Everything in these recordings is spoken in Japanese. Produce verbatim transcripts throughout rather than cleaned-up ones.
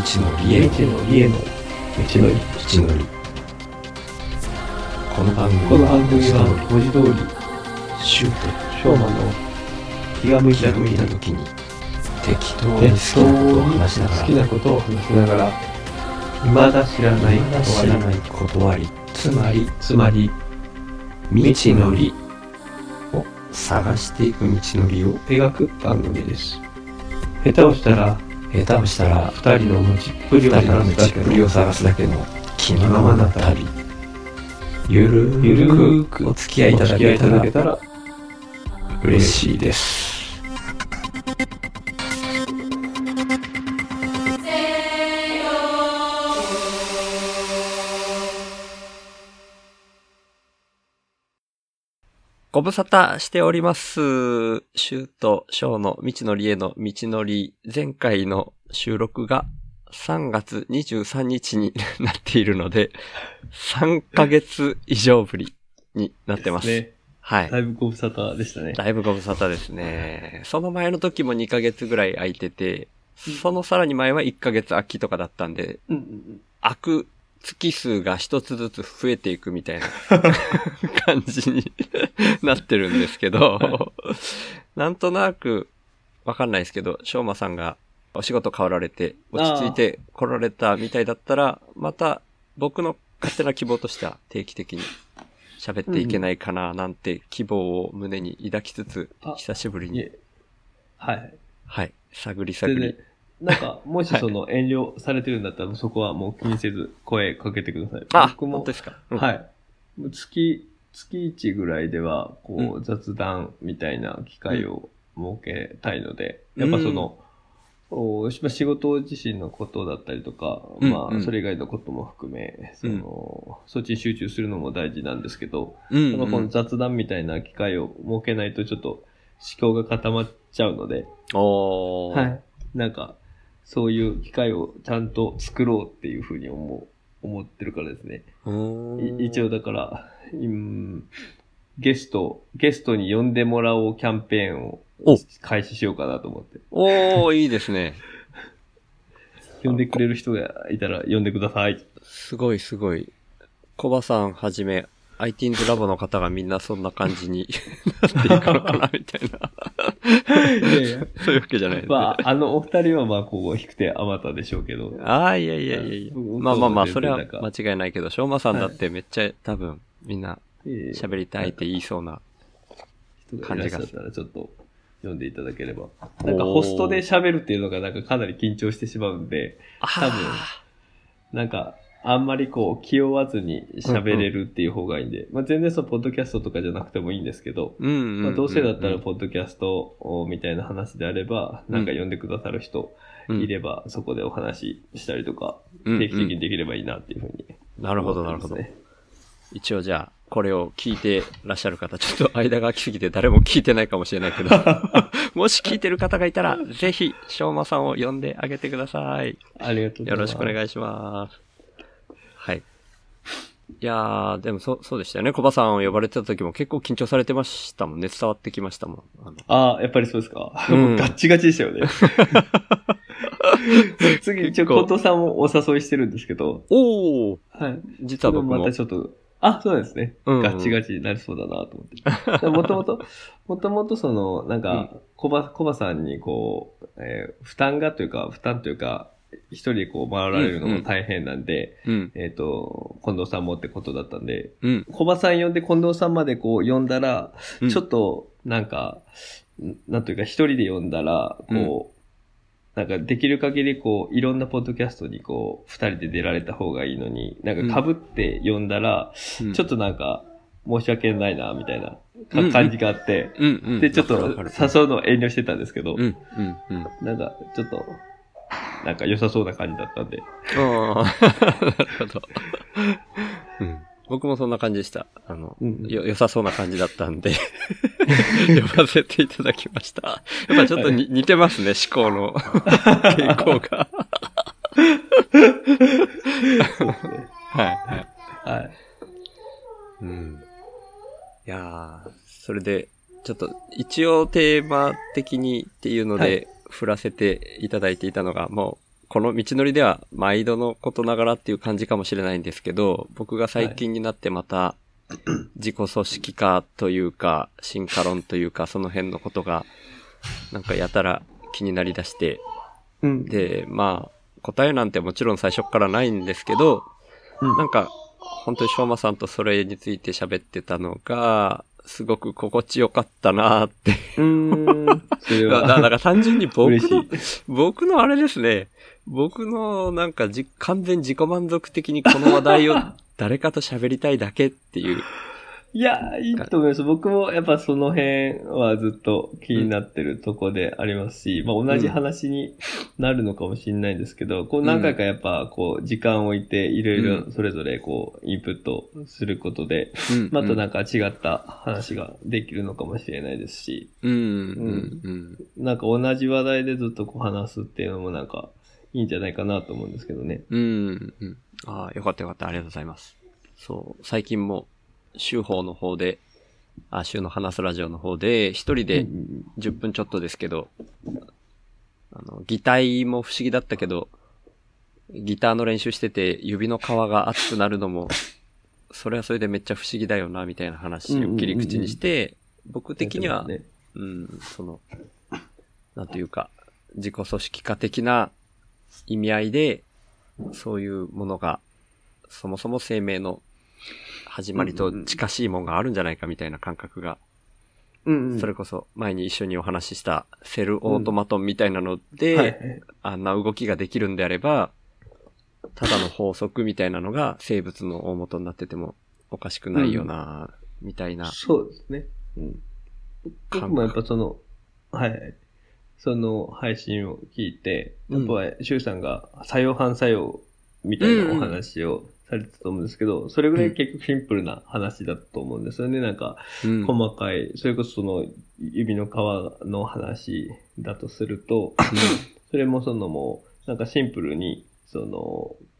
のりへ道のりへの道のり道のり。この番組は文字通りシュートしょうまの気が向いた時に適当に好きなことを話しながら未だ知らない断りつまりつまり道のりを探していく道のりを描く番組です。下手をしたら下手をしたらふたりの持ちっぷりを探すだけの気のままな旅。ゆるゆるくお付き合いいただけたら嬉しいです。ご無沙汰しております。シュートショーの道のりへの道のり。前回の収録がさんがつにじゅうさんにちになっているので、さんかげつ以上ぶりになってます。ですね、はい。だいぶご無沙汰でしたね。だいぶご無沙汰ですね。その前の時もにかげつぐらい空いてて、そのさらに前はいっかげつ空きとかだったんで、うんうんうん、空く月数が一つずつ増えていくみたいな感じになってるんですけど、なんとなくわかんないですけど、しょうまさんがお仕事変わられて落ち着いて来られたみたいだったら、また僕の勝手な希望としては定期的に喋っていけないかななんて希望を胸に抱きつつ、久しぶりに、はいはい探り探り。なんか、もしその遠慮されてるんだったら、そこはもう気にせず声かけてください。あ、僕も本当ですか、うん、はい。月、月いちぐらいでは、こう、雑談みたいな機会を設けたいので、うん、やっぱその、うん、仕事自身のことだったりとか、うん、まあ、それ以外のことも含め、うん、その、そっちに集中するのも大事なんですけど、うん、この雑談みたいな機会を設けないと、ちょっと思考が固まっちゃうので、おー。はい。なんか、そういう機会をちゃんと作ろうっていうふうに思う、思ってるからですね。一応だから、うん、ゲスト、ゲストに呼んでもらおうキャンペーンを開始しようかなと思って。おー、いいですね。呼んでくれる人がいたら呼んでください。すごいすごい。コバさんはじめ、アイティーエヌエス ラボの方がみんなそんな感じになっていくのかなみたいないやいやそういうわけじゃないですね。まああのお二人はまあこう低くてあまたでしょうけど。ああいやいやいやいや。まあまあまあそれは間違いないけど、しょうまさんだってめっちゃ多分みんな喋りたいって言いそうな感じがする。人がいらっしゃったらちょっと読んでいただければ。なんかホストで喋るっていうのがなんかかなり緊張してしまうんで、多分なんか。あんまりこう気負わずに喋れるっていう方がいいんで、うんうん、まあ全然そのポッドキャストとかじゃなくてもいいんですけど、うんうんうんうん、まあどうせだったらポッドキャストみたいな話であれば、うん、なんか呼んでくださる人いれば、うん、そこでお話したりとか、うん、定期的にできればいいなっていうふうに、ねうんうん。なるほどなるほど。一応じゃあこれを聞いてらっしゃる方、ちょっと間が空きすぎて誰も聞いてないかもしれないけど、もし聞いてる方がいたらぜひしょうまさんを呼んであげてください。ありがとうございます。よろしくお願いします。はい。いやー、でもそ、そうでしたよね。コバさんを呼ばれてた時も結構緊張されてましたもんね。伝わってきましたもん。あのあー、やっぱりそうですか。うん、ガッチガチでしたよね。次、一応、コトさんをお誘いしてるんですけど。おー。はい。実は僕も。またちょっと、あ、そうですね、うんうん。ガチガチになりそうだなと思って。もともと、もともとその、なんか、コバ、コバさんにこう、えー、負担がというか、負担というか、一人でこう回られるのも大変なんで、うんうん、えっ、ー、と、近藤さんもってことだったんで、うん、小葉さん呼んで近藤さんまでこう呼んだら、うん、ちょっとなんか、なんというか一人で呼んだら、こう、うん、なんかできる限りこういろんなポッドキャストにこう二人で出られた方がいいのに、なんか被って呼んだら、うん、ちょっとなんか申し訳ないな、みたいな感じがあって、うんうんうんうん、で、ちょっと誘うの遠慮してたんですけど、うんうんうん、なんかちょっと、なんか良さそうな感じだったんで。ああ、なるほど。うん、僕もそんな感じでした。あの、うん、よ良さそうな感じだったんで呼ばせていただきました。やっぱちょっとに、はい、似てますね、思考の傾向が。そうですね。はいはい。うん。いやー、それでちょっと一応テーマ的にっていうので。はい振らせていただいていたのが、もうこの道のりでは毎度のことながらっていう感じかもしれないんですけど、僕が最近になってまた自己組織化というか進化論というかその辺のことがなんかやたら気になりだして、うん、でまあ答えなんてもちろん最初からないんですけど、うん、なんか本当にしょうまさんとそれについて喋ってたのがすごく心地よかったなーってうーんそれはだから単純に僕の僕のあれですね、僕のなんかじ完全自己満足的にこの話題を誰かと喋りたいだけっていういやいいと思います。僕もやっぱその辺はずっと気になってるとこでありますし、うん、まあ同じ話になるのかもしれないんですけど、うん、こう何回かやっぱこう時間を置いていろいろそれぞれこうインプットすることで、うん、またなんか違った話ができるのかもしれないですし、うんうんうん、なんか同じ話題でずっとこう話すっていうのもなんかいいんじゃないかなと思うんですけどね。うんうん、ああよかったよかったありがとうございます。そう最近も週報の方で、あ、週の話すラジオの方で、一人でじゅっぷんちょっとですけど、あの、擬態も不思議だったけど、ギターの練習してて指の皮が熱くなるのも、それはそれでめっちゃ不思議だよな、みたいな話を切り口にして、僕的には、うん、その、なんというか、自己組織化的な意味合いで、そういうものが、そもそも生命の、始まりと近しいもんがあるんじゃないかみたいな感覚が、うんうん、それこそ前に一緒にお話ししたセルオートマトンみたいなので、うんはい、あんな動きができるんであれば、ただの法則みたいなのが生物の大元になっててもおかしくないよな、うん、みたいな。そうですね。うん、僕もやっぱその、はい。その配信を聞いて、うん、やっぱシュウさんが作用反作用みたいなお話を、うんうんされてたと思うんですけど、それぐらい結局シンプルな話だと思うんですよね。うん、なんか、細かい、それこそその指の皮の話だとすると、うん、それもそのもう、なんかシンプルに、その、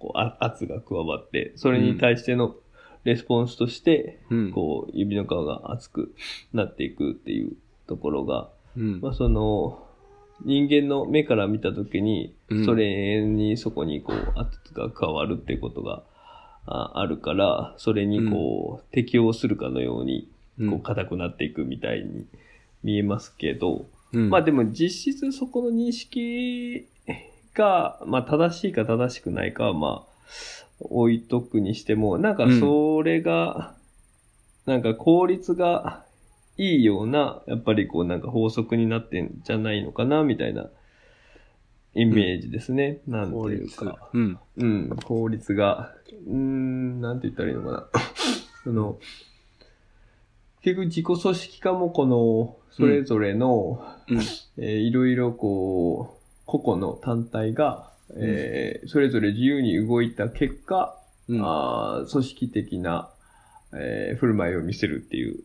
こう圧が加わって、それに対してのレスポンスとして、うん、こう、指の皮が熱くなっていくっていうところが、うん、まあその、人間の目から見たときに、それにそこにこう圧が加わるっていうことが、あるから、それにこう、うん、適応するかのように、こう、硬くなっていくみたいに見えますけど、うん、まあでも実質そこの認識が、まあ正しいか正しくないかは、まあ、置いとくにしても、なんかそれが、うん、なんか効率がいいような、やっぱりこう、なんか法則になってんじゃないのかな、みたいな。イメージですね。うん、なんていうか。うん。うん。法律が、うーん、なんて言ったらいいのかな。その、結局自己組織化もこの、それぞれの、うんうんえー、いろいろこう、個々の単体が、えーうん、それぞれ自由に動いた結果、うん、あ組織的な、えー、振る舞いを見せるっていう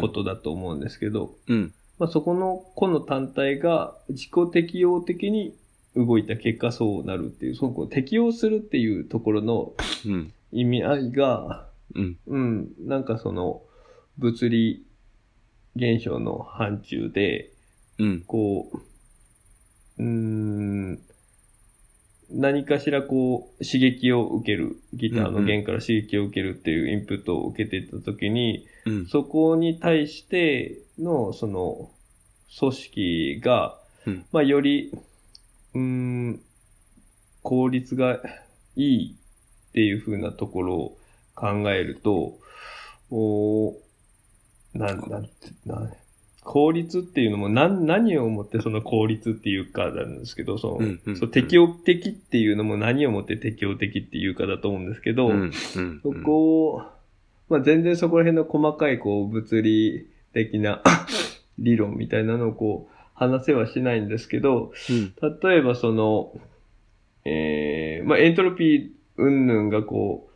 ことだと思うんですけど、うんうんまあ、そこの個の単体が自己適応的に動いた結果そうなるっていう、その適応するっていうところの意味合いが、うん、うん、なんかその物理現象の範疇で、うん、こう、うーん、何かしらこう刺激を受ける、ギターの弦から刺激を受けるっていうインプットを受けていたときに、うん、そこに対してのその組織が、うん、まあよりうーん効率がいいっていう風なところを考えると、おなんなんてなん効率っていうのも何、何をもってその効率っていうかなんですけど、その、うんうんうん、その適応的っていうのも何をもって適応的っていうかだと思うんですけど、うんうんうん、そこを、まあ、全然そこら辺の細かいこう物理的な理論みたいなのをこう話せはしないんですけど、うん、例えばその、えー、まあ、エントロピー云々がこう、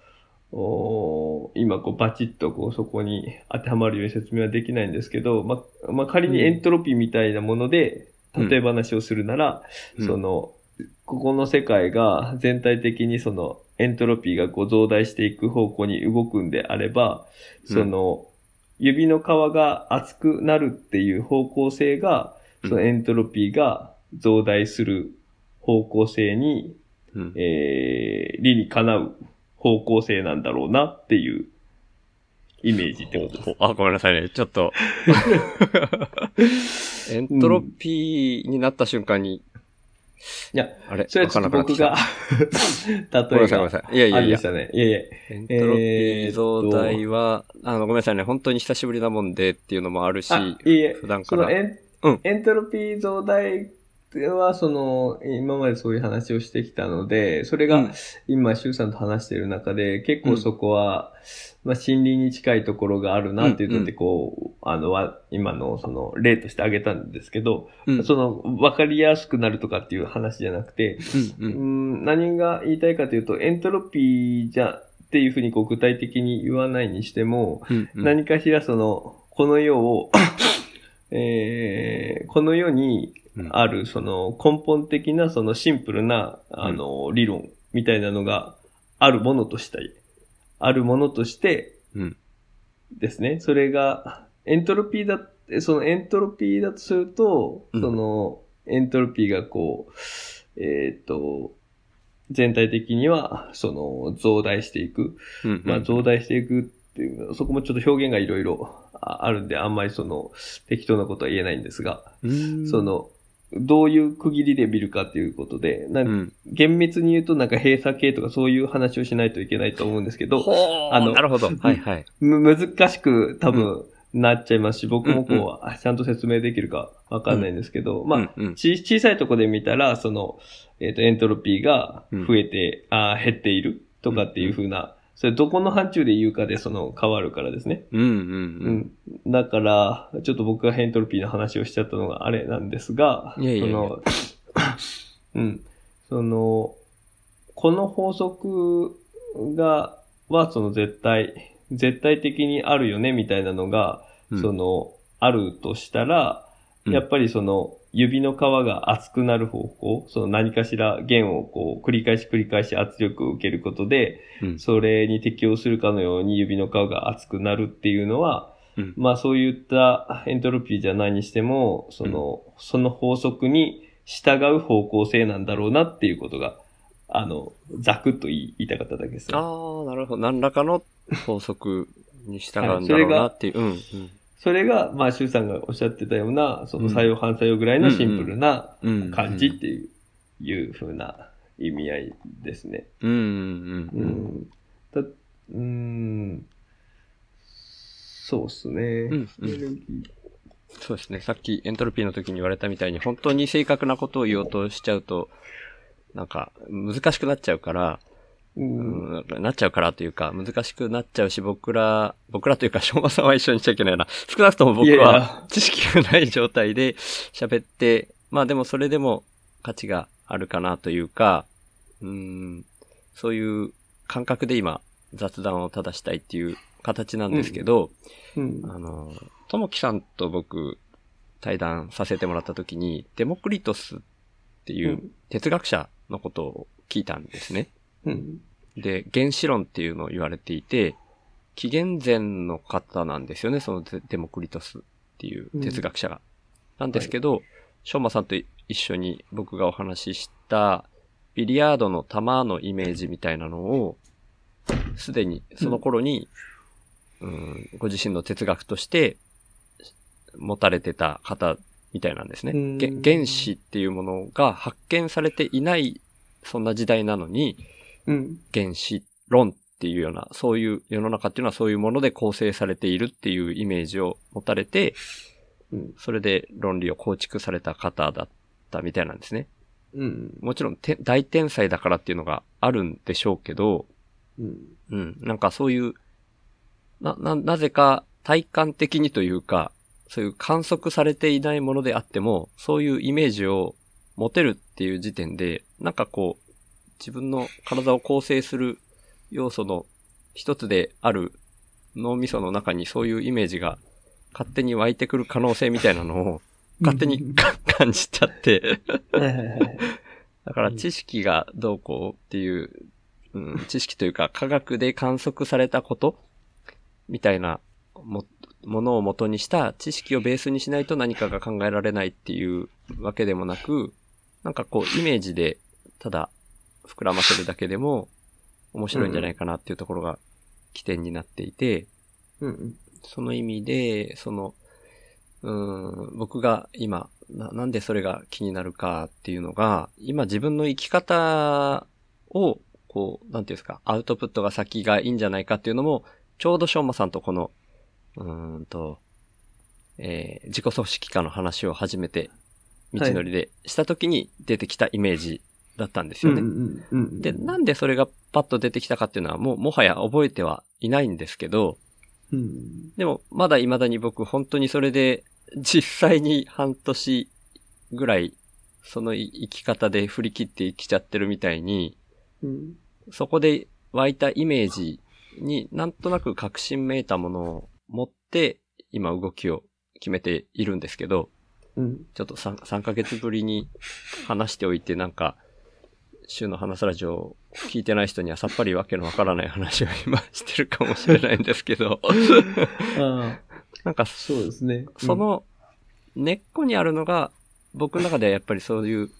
お今こうバチッとこうそこに当てはまるように説明はできないんですけど、まあ、まあ、仮にエントロピーみたいなもので、うん、例え話をするなら、うん、その、ここの世界が全体的にそのエントロピーがこう増大していく方向に動くんであれば、その、うん、指の皮が厚くなるっていう方向性が、そのエントロピーが増大する方向性に、うんえー、理にかなう方向性なんだろうなっていうイメージってことです。あ、ごめんなさいね。ちょっと。エントロピーになった瞬間に、うん、いや、あれそれはちょっと僕が、例えば、ごめんなさいごめんなさい。いやいやいや。いやいやエントロピー増大は、えー、あの、ごめんなさいね。本当に久しぶりなもんでっていうのもあるし、いいえ普段から。エン、うん、エントロピー増大は、その、今までそういう話をしてきたので、それが、今、シュウさんと話してる中で、結構そこは、うん、まあ、森林に近いところがあるなっていうので、こう、うんうん、あの、今のその、例として挙げたんですけど、うん、その、わかりやすくなるとかっていう話じゃなくて、うんうん、うん何が言いたいかというと、エントロピーじゃ、っていうふうにこう具体的に言わないにしても、うんうん、何かしらその、この世を、えー、この世に、ある、その、根本的な、そのシンプルな、あの、理論みたいなのがあるものとしたい。あるものとして、ですね。それが、エントロピーだって、そのエントロピーだとすると、その、エントロピーがこう、えっと、全体的には、その、増大していく。まあ、増大していくっていう、そこもちょっと表現がいろいろあるんで、あんまりその、適当なことは言えないんですが、その、どういう区切りで見るかっていうことで、なんか厳密に言うとなんか閉鎖系とかそういう話をしないといけないと思うんですけど、うん、あのなるほど、はいはい、難しく多分なっちゃいますし、うん、僕もこう、うん、ちゃんと説明できるかわかんないんですけど、うん、まあ、うん、ち小さいとこで見たらその、えーと、エントロピーが増えて、うん、あ減っているとかっていう風な、それどこの範疇で言うかでその変わるからですね。うんうんうん。だから、ちょっと僕がエントロピーの話をしちゃったのがあれなんですが、いやいやいやその、うん。その、この法則が、はその絶対、絶対的にあるよねみたいなのが、うん、その、あるとしたら、やっぱりその、指の皮が厚くなる方向、その何かしら弦をこう繰り返し繰り返し圧力を受けることで、うん、それに適応するかのように指の皮が厚くなるっていうのは、うん、まあそういったエントロピーじゃないにしても、その、うん、その法則に従う方向性なんだろうなっていうことが、あの、ざくっと言い、言いたかっただけですね。ああ、なるほど。何らかの法則に従うんだろうなっていう。はい、うん。うんそれが、まあ、シュウさんがおっしゃってたような、その作用反作用ぐらいのシンプルな感じっていう、いう風な意味合いですね。うんうんうん。うん。うん、そうですね、うんうん。そうですね。さっきエントロピーの時に言われたみたいに、本当に正確なことを言おうとしちゃうと、なんか、難しくなっちゃうから、うん、なっちゃうからというか、難しくなっちゃうし、僕ら、僕らというか、しょうまさんは一緒にしちゃいけないな。少なくとも僕は知識がない状態で喋って、まあでもそれでも価値があるかなというか、うん、そういう感覚で今、雑談を正したいっていう形なんですけど、うんうん、あの、ともきさんと僕、対談させてもらった時に、デモクリトスっていう哲学者のことを聞いたんですね。うん、で、原子論っていうのを言われていて、紀元前の方なんですよね、そのデモクリトスっていう哲学者が。うん、なんですけど、はい、ショーマさんと一緒に僕がお話ししたビリヤードの玉のイメージみたいなのを、すでにその頃に、うん、うんご自身の哲学として持たれてた方みたいなんですね。うん、原子っていうものが発見されていない、そんな時代なのに、うん、原子論っていうような、そういう世の中っていうのはそういうもので構成されているっていうイメージを持たれて、うん、それで論理を構築された方だったみたいなんですね。うん、もちろんて大天才だからっていうのがあるんでしょうけど、うんうん、なんかそういう、な、な、なぜか体感的にというか、そういう観測されていないものであっても、そういうイメージを持てるっていう時点で、なんかこう、自分の体を構成する要素の一つである脳みその中にそういうイメージが勝手に湧いてくる可能性みたいなのを勝手に感じちゃってだから知識がどうこうっていう、うん、知識というか科学で観測されたことみたいな も, ものを元にした知識をベースにしないと何かが考えられないっていうわけでもなく、なんかこうイメージでただ膨らませるだけでも面白いんじゃないかなっていうところが起点になっていて、うんうん、その意味でそのうーん僕が今 な, なんでそれが気になるかっていうのが、今自分の生き方をこうなんていうんですか、アウトプットが先がいいんじゃないかっていうのもちょうどしょうまさんとこのうーんと、えー、自己組織化の話を初めて道のりでした時に出てきたイメージだったんですよね、うんうんうんうん、でなんでそれがパッと出てきたかっていうのはもうもはや覚えてはいないんですけど、うん、でもまだ未だに僕本当にそれで実際に半年ぐらいその生き方で振り切って生きちゃってるみたいに、うん、そこで湧いたイメージになんとなく確信めいたものを持って今動きを決めているんですけど、うん、ちょっと 3, 3ヶ月ぶりに話しておいて、なんか週の話すラジオを聞いてない人にはさっぱりわけのわからない話を今してるかもしれないんですけどあなんか そ, そうですね、うん、その根っこにあるのが僕の中ではやっぱりそういう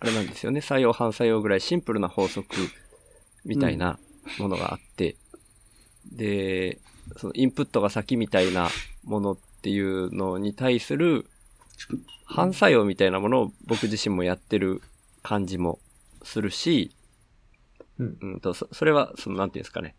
あれなんですよね、作用反作用ぐらいシンプルな法則みたいなものがあって、うん、でそのインプットが先みたいなものっていうのに対する反作用みたいなものを僕自身もやってる感じもするし、うんうん、と そ, それはそのなんていうんですかね、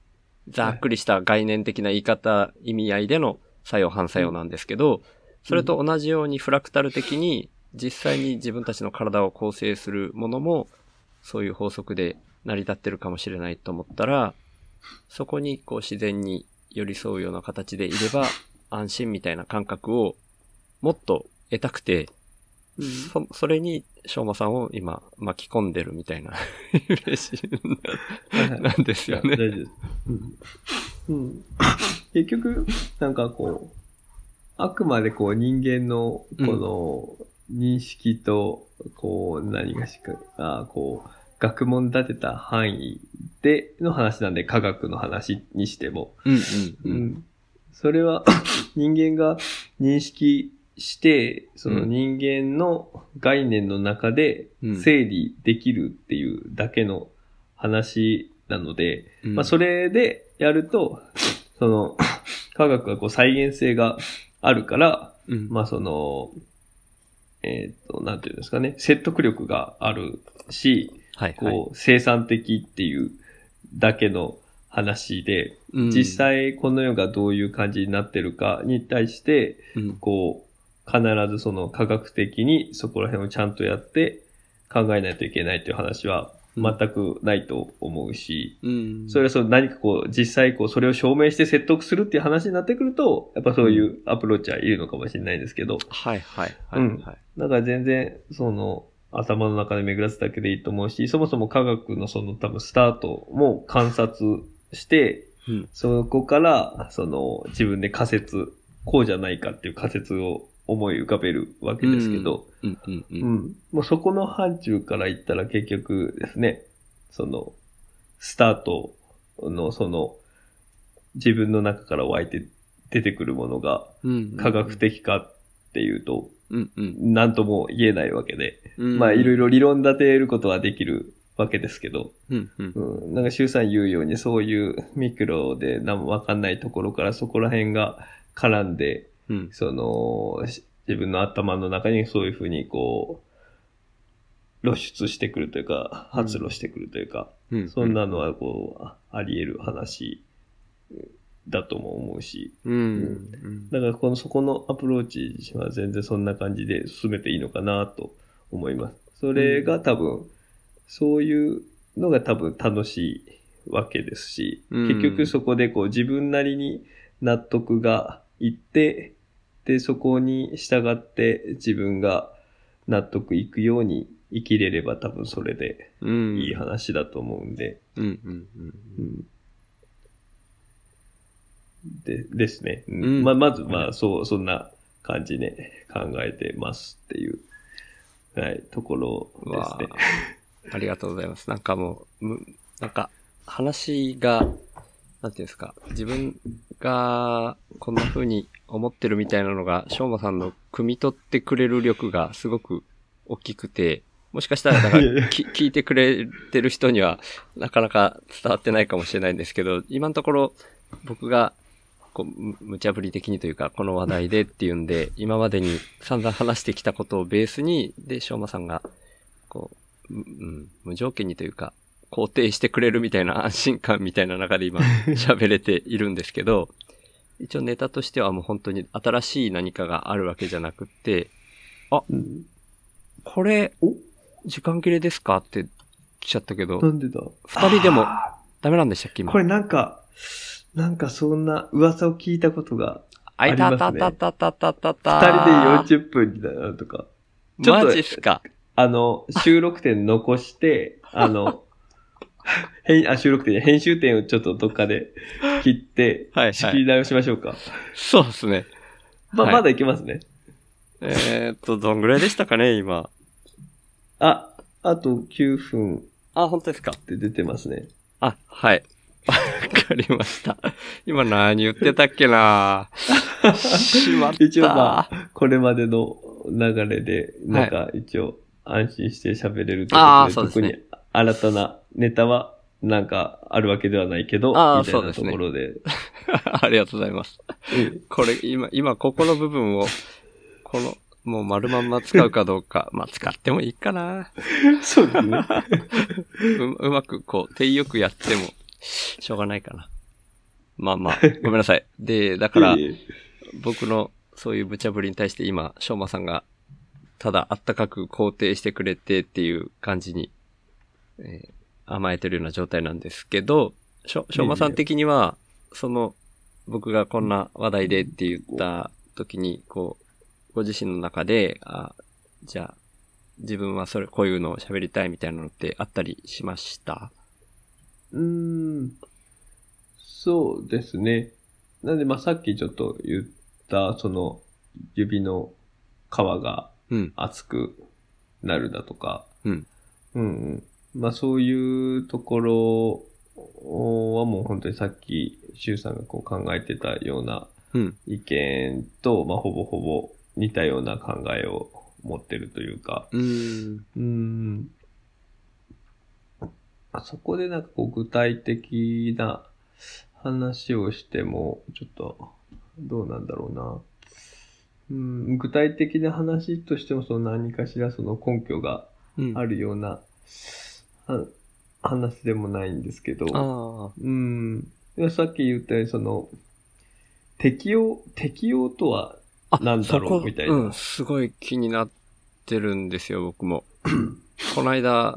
ざっくりした概念的な言い方意味合いでの作用反作用なんですけど、それと同じようにフラクタル的に実際に自分たちの体を構成するものもそういう法則で成り立ってるかもしれないと思ったら、そこにこう自然に寄り添うような形でいれば安心みたいな感覚をもっと得たくて、うん、そ, それにしょうまさんを今巻き込んでるみたいなイメージなんですよね。大丈夫です、うんうん、結局なんかこうあくまでこう人間のこの認識とこう何がしか、うん、こう学問立てた範囲での話なんで、科学の話にしても、うんうんうんうん、それは人間が認識して、その人間の概念の中で整理できるっていうだけの話なので、うん、まあそれでやると、その科学はこう再現性があるから、うん、まあその、えっと、なんていうんですかね、説得力があるし、はいはい、こう生産的っていうだけの話で、うん、実際この世がどういう感じになってるかに対して、うん、こう、必ずその科学的にそこら辺をちゃんとやって考えないといけないという話は全くないと思うし、うん、それはその何かこう実際こうそれを証明して説得するっていう話になってくると、やっぱそういうアプローチはいるのかもしれないですけど、うん、はいはいはい、はい、うん。だから全然その頭の中で巡らすだけでいいと思うし、そもそも科学のその多分スタートも観察して、うん、そこからその自分で仮説、こうじゃないかっていう仮説を思い浮かべるわけですけど、うんうんうんうん、もうそこの範疇から言ったら結局ですね、そのスタートのその自分の中から湧いて出てくるものが科学的かっていうと、うんうん、なんとも言えないわけで、うんうん、まあいろいろ理論立てることはできるわけですけど、うんうんうん、なんか周さん言うようにそういうミクロで何もわかんないところからそこら辺が絡んで、うん、その自分の頭の中にそういうふうにこう露出してくるというか発露してくるというか、うん、そんなのはこう、うん、あり得る話だとも思うし、うんうん、だからこのそこのアプローチは全然そんな感じで進めていいのかなと思います。それが多分そういうのが多分楽しいわけですし、うん、結局そこでこう自分なりに納得が行って、で、そこに従って自分が納得いくように生きれれば多分それでいい話だと思うんで。うんうんうんうん、で、ですね。うん、まあ、まず、まあ、そう、そんな感じで考えてますっていう、はい、ところですね。ありがとうございます。なんかもう、なんか話が、なんていうんですか、自分がこんな風に思ってるみたいなのがしょうまさんの汲み取ってくれる力がすごく大きくて、もしかしたらなんか聞いてくれてる人にはなかなか伝わってないかもしれないんですけど、今のところ僕がこう無茶ぶり的にというか、この話題でっていうんで、今までに散々話してきたことをベースに、で、しょうまさんがこう、うん、無条件にというか、肯定してくれるみたいな安心感みたいな中で今喋れているんですけど、一応ネタとしてはもう本当に新しい何かがあるわけじゃなくて、あ、うん、これ、時間切れですかって来ちゃったけど、なんでだ、二人でもダメなんでしたっけ今。これなんか、なんかそんな噂を聞いたことがありますね。あいたたたたたたた。二人でよんじゅっぷんになるとか。ちょっとマジっすか。あの、収録点残して、あの、編あ収録点、編集点をちょっとどっかで切って、はいはい、仕切り直しましょうか。そうですね。まあ、はい、まだいけますね。えー、っと、どんぐらいでしたかね、今。あ、あときゅうふん。あ、本当ですか。って出てますね。あ、はい。わかりました。今何言ってたっけなぁ。しまった。一応まあ、これまでの流れで、なんか一応安心して喋れるということで、はい、特に新たなネタはなんかあるわけではないけど、みたいなところで。ありがとうございます。うん、これ今、今ここの部分を、この、もう丸まんま使うかどうか。まあ、使ってもいいかな。そうですね。う, うまくこう、手よくやっても、しょうがないかな。まあまあ、ごめんなさい。で、だから、僕のそういう無茶ぶりに対して今、しょうまさんが、ただあったかく肯定してくれてっていう感じに、えー、甘えてるような状態なんですけど、しょ、しょうまさん的には、その、僕がこんな話題でって言った時に、こう、ご自身の中で、あ、じゃあ、自分はそれ、こういうのを喋りたいみたいなのってあったりしました？うーん。そうですね。なんで、まあ、さっきちょっと言った、その、指の皮が厚くなるだとか、うん。うんうん。まあ、そういうところはもう本当にさっき、周さんがこう考えてたような意見と、うん、まあ、ほぼほぼ、似たような考えを持ってるというか、うーん、うーん、あそこでなんかこう具体的な話をしてもちょっとどうなんだろうな、うーん、具体的な話としてもその何かしらその根拠があるような、うん、話でもないんですけど、あー、うーん、さっき言ったようにその適用適用とはなんだろうみたいな、うん。すごい気になってるんですよ、僕も。この間、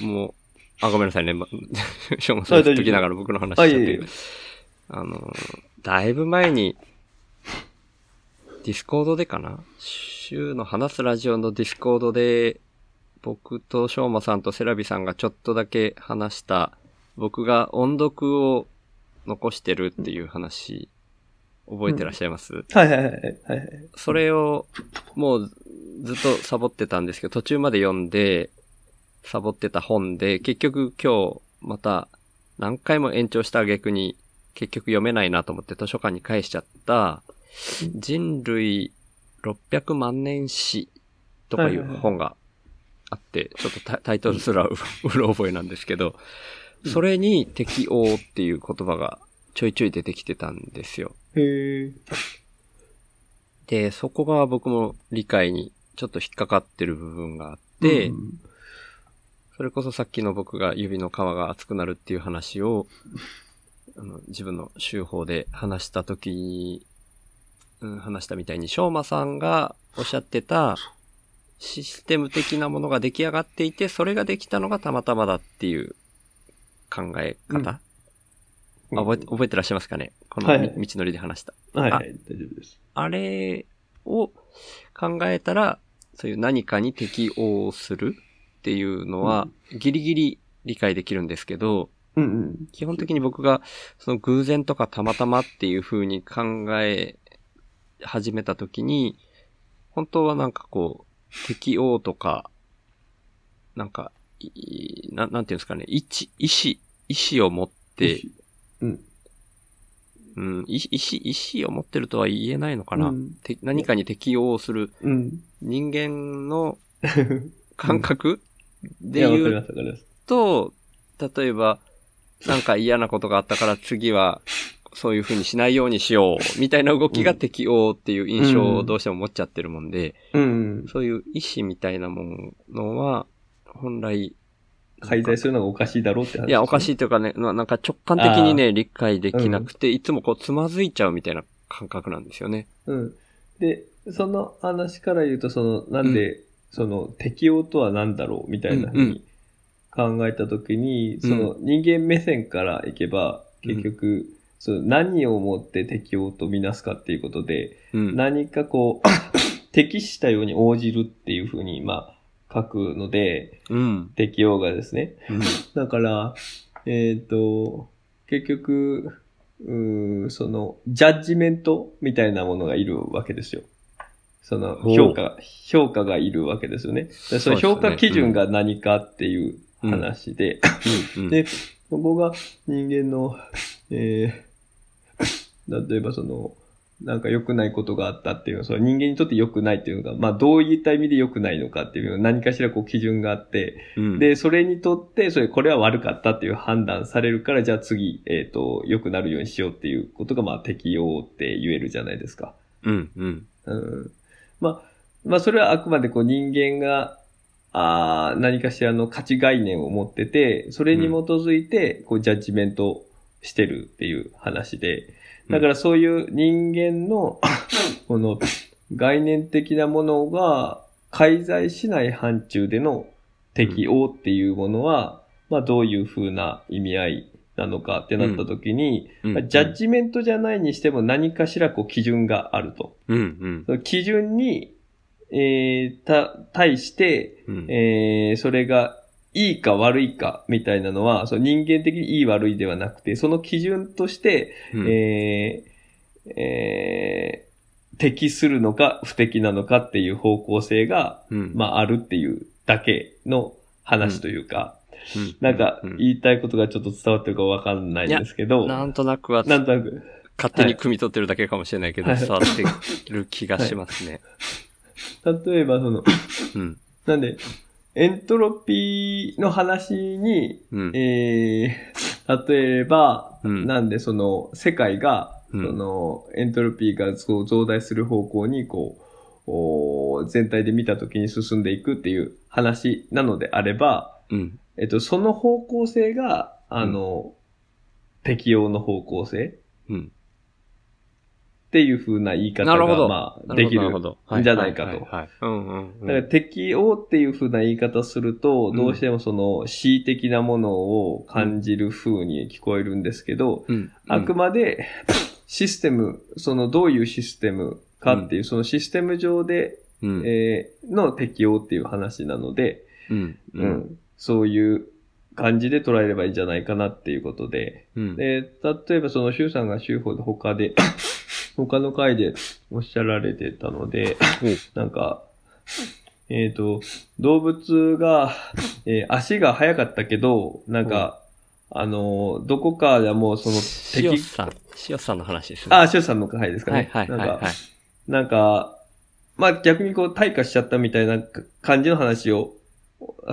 もう、あ、ごめんなさいね。しょうまさん、言っときながら僕の話しちゃって。いやいや、あの、だいぶ前に、ディスコードでかな？週の話すラジオのディスコードで、僕としょうまさんとセラビさんがちょっとだけ話した、僕が音読を残してるっていう話、覚えてらっしゃいます？うん、はいはいはいはい。それをもうずっとサボってたんですけど、途中まで読んで、サボってた本で、結局今日また何回も延長した逆に結局読めないなと思って図書館に返しちゃった、人類ろっぴゃくまんねん史とかいう本があって、ちょっとタイトルすらうろ覚えなんですけど、それに適応っていう言葉がちょいちょい出てきてたんですよ。へえ。で、そこが僕も理解にちょっと引っかかってる部分があって、うん、それこそさっきの僕が指の皮が厚くなるっていう話をあの自分の集報で話したときに、うん、話したみたいにしょうまさんがおっしゃってたシステム的なものが出来上がっていて、それができたのがたまたまだっていう考え方、うん、覚えて、覚えてらっしゃいますかね？この、はいはい、道のりで話した。はい、はい、大丈夫です。あれを考えたら、そういう何かに適応するっていうのは、ギリギリ理解できるんですけど、うんうん、基本的に僕が、その偶然とかたまたまっていう風に考え始めたときに、本当はなんかこう、適応とか、なんか、な、なんていうんですかね、意志、意志を持って、うん。うん。意思、意思を持ってるとは言えないのかな、うん、何かに適応する。人間の感覚で言うと、例えば、なんか嫌なことがあったから次はそういう風にしないようにしよう、みたいな動きが適応っていう印象をどうしても持っちゃってるもんで、うん、そういう意思みたいなものは、本来、介在するのがおかしいだろうって話、ね。いや、おかしいというかね、なんか直感的にね、理解できなくて、うん、いつもこうつまずいちゃうみたいな感覚なんですよね。うん。で、その話から言うと、その、なんで、うん、その適応とは何だろうみたいなふうに考えたときに、うんうん、その人間目線からいけば、結局、うん、その何をもって適応とみなすかっていうことで、うん、何かこう、適したように応じるっていうふうに、まあ、書くので、うん、適応がですね。うん、だから、えっと、結局うー、その、ジャッジメントみたいなものがいるわけですよ。その、評価、評価がいるわけですよね。でその評価基準が何かっていう話で、うんうん、で、そこが人間の、えー、例えばその、なんか良くないことがあったっていうのは、その人間にとって良くないっていうのが、まあどういった意味で良くないのかっていうの何かしらこう基準があって、うん、で、それにとって、それ、これは悪かったっていう判断されるから、じゃあ次、えっと、良くなるようにしようっていうことが、まあ適応って言えるじゃないですか。うん、うん。うん。まあ、まあそれはあくまでこう人間が、ああ、何かしらの価値概念を持ってて、それに基づいて、こうジャッジメントしてるっていう話で、だからそういう人間のこの概念的なものが介在しない範疇での適応っていうものは、まあどういう風な意味合いなのかってなった時に、ジャッジメントじゃないにしても何かしらこう基準があると。基準に、えー、た、対して、えー、それがいいか悪いかみたいなのは、その人間的にいい悪いではなくて、その基準として、うんえーえー、適するのか不適なのかっていう方向性が、うん、まああるっていうだけの話というか、うん、なんか言いたいことがちょっと伝わってるかわかんないんですけど、なんとなくは、なんとなく勝手に汲み取ってるだけかもしれないけど、はい、伝わってる気がしますね。はい、例えばその、うん、なんで。エントロピーの話に、うんえー、例えば、うん、なんでその世界が、うん、そのエントロピーがこう増大する方向にこう全体で見たときに進んでいくっていう話なのであれば、うんえっと、その方向性があの、うん、適応の方向性、うん、っていう風な言い方がまあできるんじゃないかと。だから適応っていう風な言い方すると、どうしてもその恣意的なものを感じる風に聞こえるんですけど、うん、あくまでシステム、そのどういうシステムかっていう、うん、そのシステム上で、うんえー、の適応っていう話なので、うんうん、そういう感じで捉えればいいんじゃないかなっていうことで、うん、で例えばそのシュウさんがシュウホで他で他の回でおっしゃられてたので、なんか、えっと、動物が、えー、足が速かったけど、なんか、あのー、どこかでもうその敵。塩さん。塩さんの話ですね。あ、塩さんの回ですかね。はいはいはい、はい。なんか、まあ、逆にこう、退化しちゃったみたいな感じの話を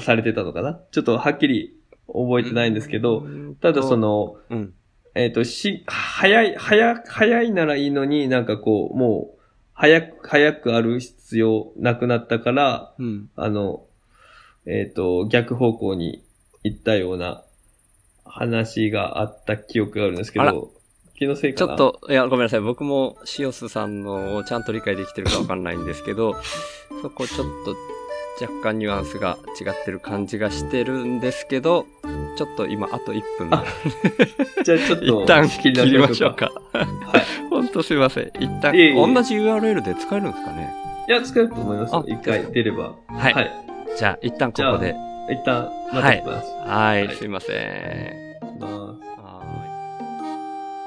されてたのかな。ちょっとはっきり覚えてないんですけど、ただその、うんえっと、し、早い、早、早いならいいのになんかこう、もう、早く、早くある必要なくなったから、うん、あの、えっと、逆方向に行ったような話があった記憶があるんですけど、気のせいかな。ちょっと、いや、ごめんなさい。僕も、塩須さんのをちゃんと理解できてるかわかんないんですけど、そこちょっと若干ニュアンスが違ってる感じがしてるんですけど、ちょっと今あといっぷん。じゃあちょっと一旦切りましょうか。はい。ほんとすいません。一旦、いえいえ同じ ユーアールエル で使えるんですかね。いや、使えると思います。一回出れば。はい。はい、じゃあ一旦ここで。一旦待ってます。はい。はい、すいません。は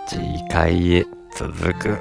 い。次回へ続く。